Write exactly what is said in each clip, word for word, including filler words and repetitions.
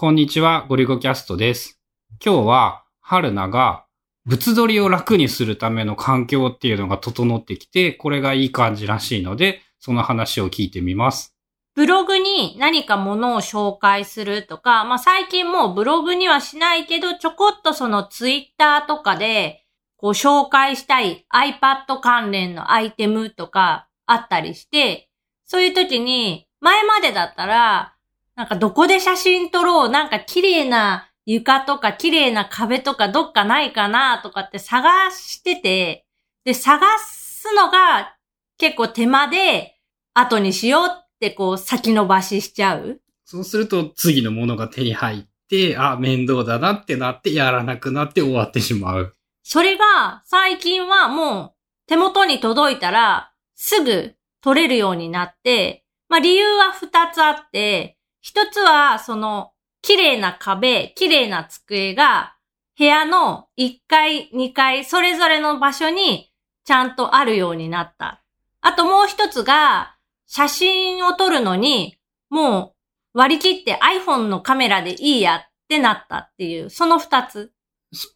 こんにちは、ゴリゴキャストです。今日は春菜が物撮りを楽にするための環境っていうのが整ってきて、これがいい感じらしいので、その話を聞いてみます。ブログに何かものを紹介するとか、まあ最近もうブログにはしないけど、ちょこっとそのツイッターとかで、こう紹介したい iPad 関連のアイテムとかあったりして、そういう時に、前までだったら、なんかどこで写真撮ろう、なんか綺麗な床とか綺麗な壁とかどっかないかなとかって探してて、で、探すのが結構手間で、後にしようってこう先延ばししちゃう。そうすると次のものが手に入って、あ、面倒だなってなってやらなくなって終わってしまう。それが最近はもう手元に届いたらすぐ撮れるようになって、まあ理由は二つあって、一つはその綺麗な壁、綺麗な机が部屋のいっかい、にかいそれぞれの場所にちゃんとあるようになった。あともう一つが写真を撮るのにもう割り切って iPhone のカメラでいいやってなったっていう、その二つ。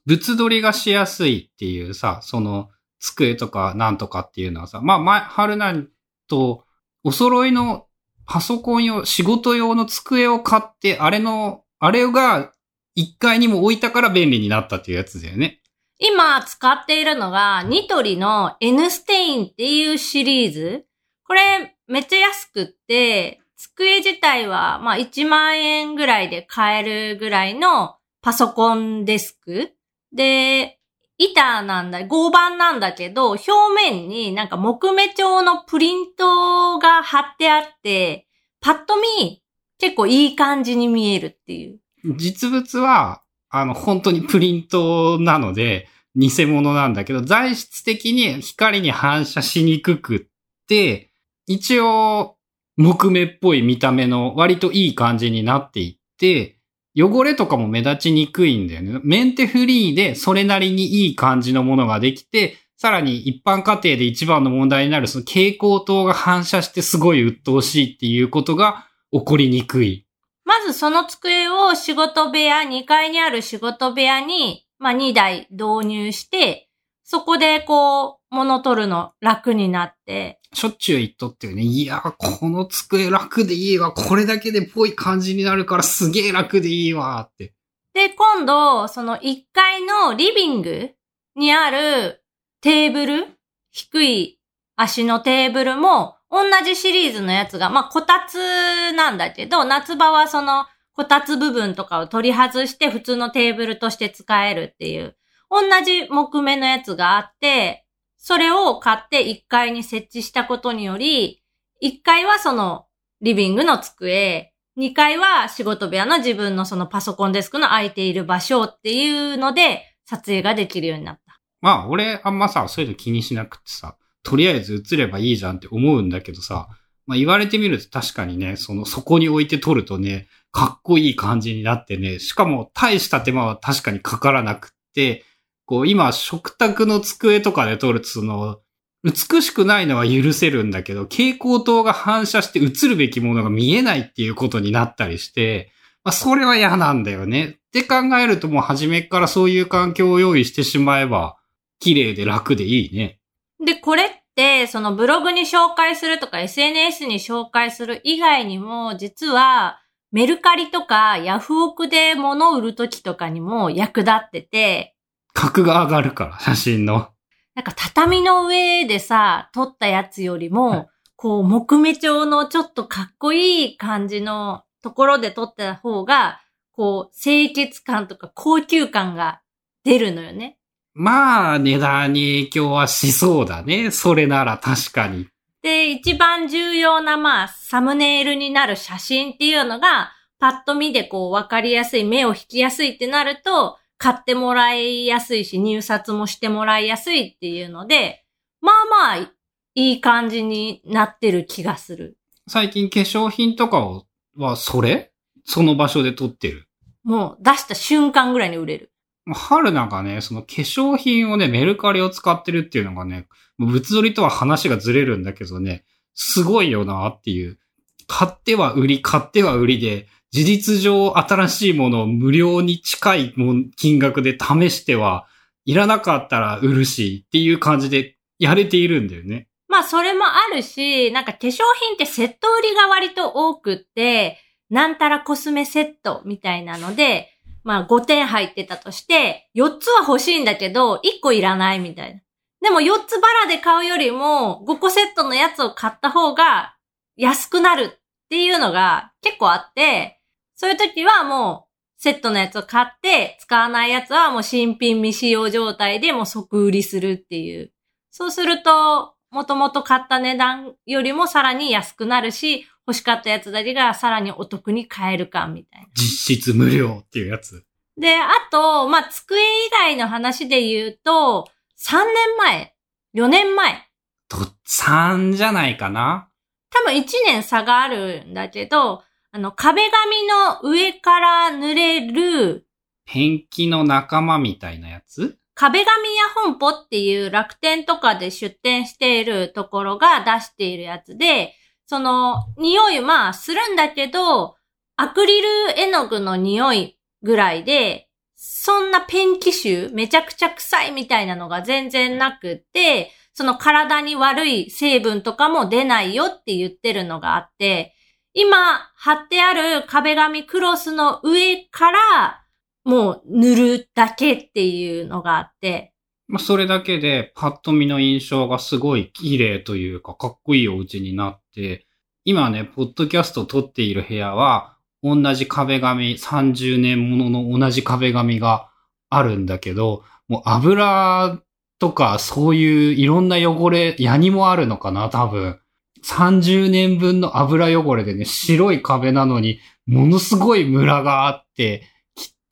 物撮りがしやすいっていうさ、その机とかなんとかっていうのはさ、まあ前、春菜とお揃いのパソコン用、仕事用の机を買って、あれの、あれがいっかいにも置いたから便利になったっていうやつだよね。今使っているのがニトリの N ステインっていうシリーズ。これめっちゃ安くって、机自体はまあいちまんえんぐらいで買えるぐらいのパソコンデスク。で、板なんだ、合板なんだけど、表面になんか木目調のプリントが貼ってあって、パッと見、結構いい感じに見えるっていう。実物は、あの、本当にプリントなので、偽物なんだけど、材質的に光に反射しにくくって、一応、木目っぽい見た目の割といい感じになっていって、汚れとかも目立ちにくいんだよね。メンテフリーでそれなりにいい感じのものができて、さらに一般家庭で一番の問題になるその蛍光灯が反射してすごい鬱陶しいっていうことが起こりにくい。まずその机を仕事部屋、にかいにある仕事部屋に、まあ、にだい導入して、そこでこう、物取るの楽になって。しょっちゅう言っとってよね。いやー、この机楽でいいわ。これだけでぽい感じになるからすげー楽でいいわって。で、今度、そのいっかいのリビングにあるテーブル、低い足のテーブルも同じシリーズのやつが、まあ、こたつなんだけど、夏場はそのこたつ部分とかを取り外して普通のテーブルとして使えるっていう、同じ木目のやつがあって、それを買っていっかいに設置したことにより、いっかいはそのリビングの机、にかいは仕事部屋の自分のそのパソコンデスクの空いている場所っていうので撮影ができるようになった。まあ俺あんまさ、そういうの気にしなくてさ、とりあえず映ればいいじゃんって思うんだけどさ、まあ言われてみると確かにね、そのそこに置いて撮るとね、かっこいい感じになってね、しかも大した手間は確かにかからなくって、こう今食卓の机とかで撮るその美しくないのは許せるんだけど蛍光灯が反射して映るべきものが見えないっていうことになったりして、まあ、それは嫌なんだよねって考えるともう初めからそういう環境を用意してしまえば綺麗で楽でいいね。でこれってそのブログに紹介するとか エスエヌエス に紹介する以外にも実はメルカリとかヤフオクで物を売るときとかにも役立ってて格が上がるから、写真の。なんか畳の上でさ、撮ったやつよりも、はい、こう木目調のちょっとかっこいい感じのところで撮った方が、こう清潔感とか高級感が出るのよね。まあ値段に影響はしそうだね。それなら確かに。で、一番重要なまあサムネイルになる写真っていうのが、パッと見でこうわかりやすい、目を引きやすいってなると、買ってもらいやすいし、入札もしてもらいやすいっていうので、まあまあ、いい感じになってる気がする。最近化粧品とかをは、それその場所で撮ってる。もう出した瞬間ぐらいに売れる。春なんかね、その化粧品をね、メルカリを使ってるっていうのがね、物撮りとは話がずれるんだけどね、すごいよなっていう。買っては売り、買っては売りで、事実上新しいものを無料に近い金額で試しては、いらなかったら売るしっていう感じでやれているんだよね。まあそれもあるし、なんか化粧品ってセット売りが割と多くって、なんたらコスメセットみたいなので、まあごてん入ってたとして、よっつは欲しいんだけど、いっこいらないみたいな。でもよっつバラで買うよりも、ごこセットのやつを買った方が安くなるっていうのが結構あって、そういう時はもうセットのやつを買って、使わないやつはもう新品未使用状態でもう即売りするっていう。そうすると、もともと買った値段よりもさらに安くなるし、欲しかったやつだけがさらにお得に買えるかみたいな。実質無料っていうやつ。で、あと、まあ、机以外の話で言うと、さんねんまえ ?よねんまえと、さんじゃないかな？多分いちねん差があるんだけど、あの、壁紙の上から塗れる、ペンキの仲間みたいなやつ？壁紙や本舗っていう楽天とかで出店しているところが出しているやつで、その匂いまあするんだけど、アクリル絵の具の匂いぐらいで、そんなペンキ臭めちゃくちゃ臭いみたいなのが全然なくて、その体に悪い成分とかも出ないよって言ってるのがあって、今貼ってある壁紙クロスの上から、もう塗るだけっていうのがあって。まあ、それだけでパッと見の印象がすごい綺麗というかかっこいいお家になって、今ね、ポッドキャストを撮っている部屋は、同じ壁紙、さんじゅうねんものの同じ壁紙があるんだけど、もう油とかそういういろんな汚れ、ヤニもあるのかな、多分。さんじゅうねんぶんの油汚れでね、白い壁なのに、ものすごいムラがあって、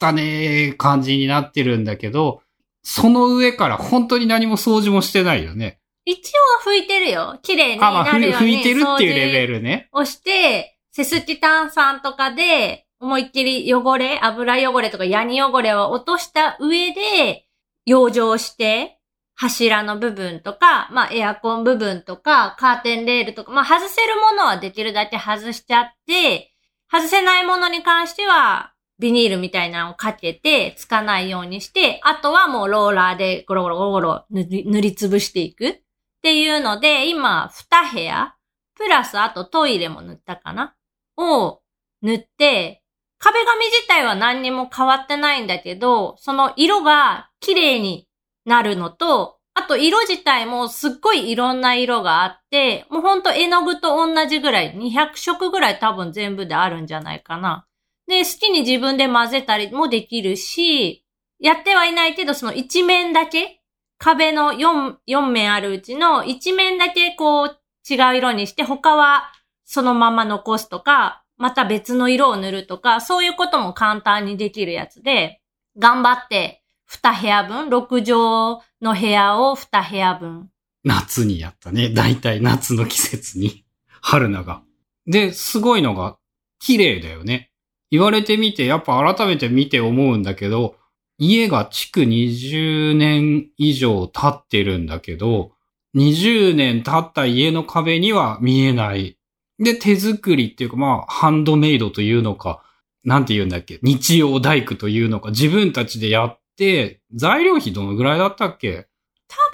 汚ね感じになってるんだけど、その上から本当に何も掃除もしてないよね。一応拭いてるよ。綺麗になるように。拭いてるっていうレベルね。をして、セスキ炭酸とかで思いっきり汚れ、油汚れとかヤニ汚れを落とした上で養生して、柱の部分とか、まあエアコン部分とか、カーテンレールとか、まあ外せるものはできるだけ外しちゃって、外せないものに関しては、ビニールみたいなのをかけてつかないようにして、あとはもうローラーでゴロゴロゴロ塗り、塗りつぶしていくっていうので、今に部屋、プラスあとトイレも塗ったかなを塗って、壁紙自体は何にも変わってないんだけど、その色が綺麗になるのと、あと色自体もすっごいいろんな色があって、もうほんと絵の具と同じぐらい、にひゃくしょくぐらい多分全部であるんじゃないかな。で、好きに自分で混ぜたりもできるし、やってはいないけど、その一面だけ、壁のよん、よんめんあるうちの一面だけこう違う色にして、他はそのまま残すとか、また別の色を塗るとか、そういうことも簡単にできるやつで、頑張ってにへやぶん、ろくじょうの部屋をにへやぶん。夏にやったね。だいたい夏の季節に、春菜が。で、すごいのが綺麗だよね。言われてみて、やっぱ改めて見て思うんだけど、家が築にじゅうねん以上経ってるんだけど、にじゅうねん経った家の壁には見えない。で、手作りっていうか、まあ、ハンドメイドというのか、なんて言うんだっけ、日曜大工というのか、自分たちでやって、材料費どのぐらいだったっけ？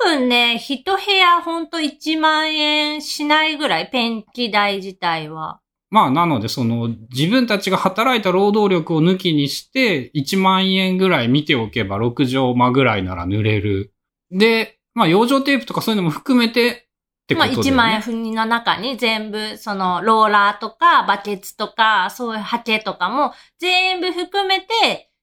多分ね、一部屋ほんといちまんえんしないぐらい、ペンキ代自体は。まあなのでその自分たちが働いた労働力を抜きにしていちまんえんぐらい見ておけばろくじょうまぐらいなら塗れる。で、まあ養生テープとかそういうのも含めてってことだよね。まあいちまんえんの中に全部そのローラーとかバケツとかそういうハケとかも全部含めて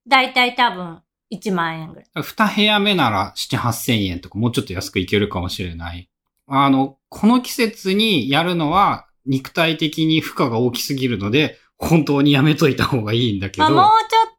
だいたい多分いちまんえんぐらい。にへやめならななはっせんえんとかもうちょっと安くいけるかもしれない。あの、この季節にやるのは肉体的に負荷が大きすぎるので、本当にやめといた方がいいんだけど。まあ、もうちょっ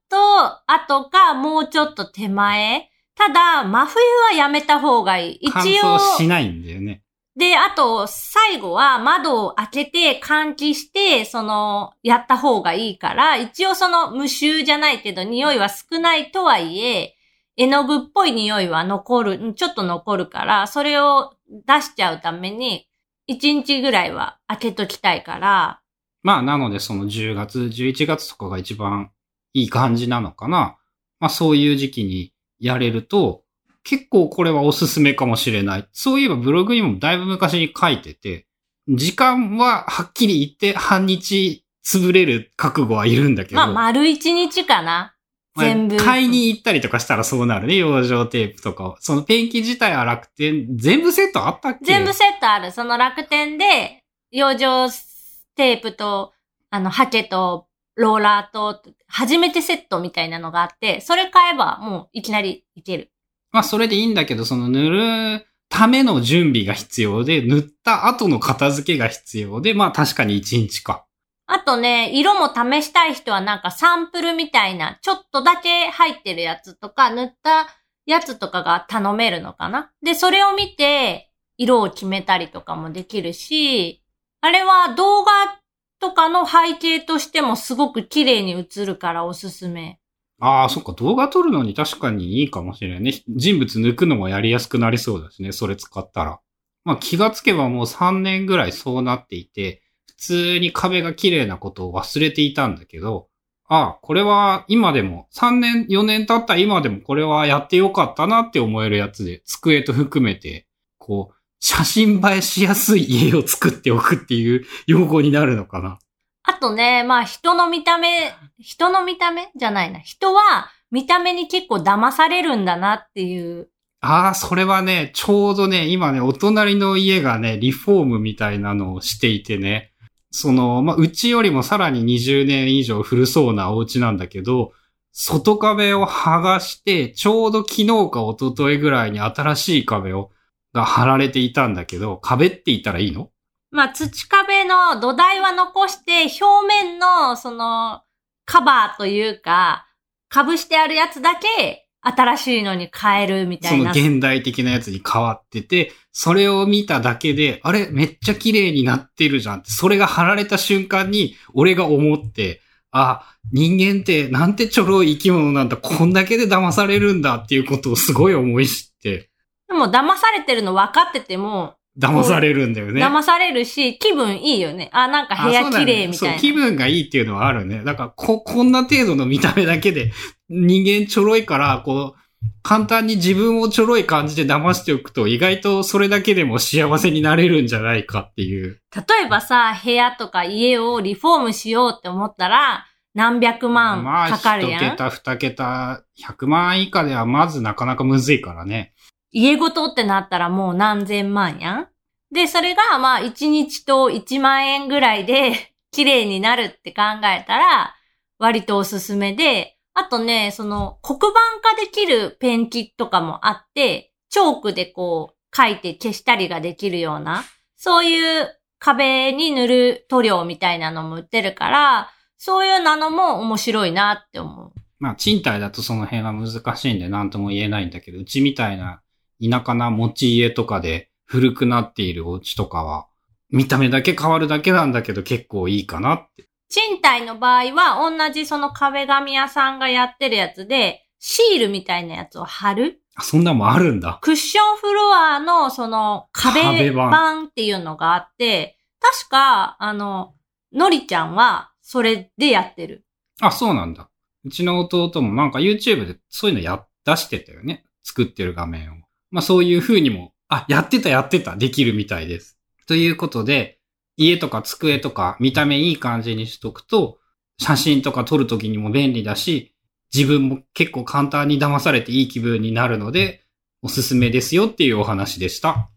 と、後か、もうちょっと手前。ただ、真冬はやめた方がいい。一応。乾燥しないんだよね。で、あと、最後は窓を開けて換気して、その、やった方がいいから、一応その、無臭じゃないけど、匂いは少ないとはいえ、絵の具っぽい匂いは残る、ちょっと残るから、それを出しちゃうために、一日ぐらいは開けときたいから。まあなのでそのじゅうがつ、じゅういちがつとかが一番いい感じなのかな。まあそういう時期にやれると結構これはおすすめかもしれない。そういえばブログにもだいぶ昔に書いてて、時間ははっきり言って半日潰れる覚悟はいるんだけど。まあ丸一日かな。全部。買いに行ったりとかしたらそうなるね。養生テープとか。そのペンキ自体は楽天、全部セットあったっけ？全部セットある。その楽天で養生テープと、あの、ハケと、ローラーと、初めてセットみたいなのがあって、それ買えばもういきなりいける。まあそれでいいんだけど、その塗るための準備が必要で、塗った後の片付けが必要で、まあ確かにいちにちか。あとね、色も試したい人はなんかサンプルみたいな、ちょっとだけ入ってるやつとか、塗ったやつとかが頼めるのかな。で、それを見て、色を決めたりとかもできるし、あれは動画とかの背景としてもすごく綺麗に映るからおすすめ。ああ、そっか。動画撮るのに確かにいいかもしれないね。人物抜くのもやりやすくなりそうだしね。それ使ったら。まあ気がつけばもうさんねんぐらいそうなっていて、普通に壁が綺麗なことを忘れていたんだけど、ああ、これは今でも、さんねん、よねん経った今でもこれはやってよかったなって思えるやつで、机と含めて、こう、写真映えしやすい家を作っておくっていう用語になるのかな。あとね、まあ人の見た目、人の見た目じゃないな。人は見た目に結構騙されるんだなっていう。ああ、それはね、ちょうどね、今ね、お隣の家がね、リフォームみたいなのをしていてね、その、まあうちよりもさらににじゅうねん以上古そうなお家なんだけど、外壁を剥がして、ちょうど昨日か一昨日ぐらいに新しい壁を、が貼られていたんだけど、壁って言ったらいいの？まあ、土壁の土台は残して、表面のそのカバーというか、被してあるやつだけ新しいのに変えるみたいな。その現代的なやつに変わってて、それを見ただけで、あれめっちゃ綺麗になってるじゃんって、それが貼られた瞬間に俺が思って、あ、人間ってなんてちょろい生き物なんだ、こんだけで騙されるんだっていうことをすごい思い知って。でも騙されてるの分かってても騙されるんだよね。騙されるし気分いいよね。あ、なんか部屋綺麗みたいな。そう、気分がいいっていうのはあるね。だからここんな程度の見た目だけで人間ちょろいからこう簡単に自分をちょろい感じで騙しておくと意外とそれだけでも幸せになれるんじゃないかっていう。例えばさ、部屋とか家をリフォームしようって思ったら。何百万かかるやん。まあ一桁二桁ひゃくまん以下ではまずなかなかむずいからね。家ごとってなったらもう何千万やん。で、それがまあいちにちといちまんえんぐらいで綺麗になるって考えたら割とおすすめで、あとね、その黒板化できるペンキとかもあって、チョークでこう書いて消したりができるような、そういう壁に塗る塗料みたいなのも売ってるから、そういうなのも面白いなって思う。まあ賃貸だとその辺は難しいんで何とも言えないんだけど、うちみたいな田舎な持ち家とかで古くなっているお家とかは見た目だけ変わるだけなんだけど結構いいかなって。賃貸の場合は同じその壁紙屋さんがやってるやつでシールみたいなやつを貼る。あ、そんなもあるんだ。クッションフロアのその壁板っていうのがあって、確かあののりちゃんはそれでやってる。あ、そうなんだ。うちの弟もなんか YouTube でそういうのや、出してたよね。作ってる画面を。まあそういう風にも、あ、やってたやってた、できるみたいです。ということで、家とか机とか見た目いい感じにしとくと、写真とか撮るときにも便利だし、自分も結構簡単に騙されていい気分になるので、おすすめですよっていうお話でした。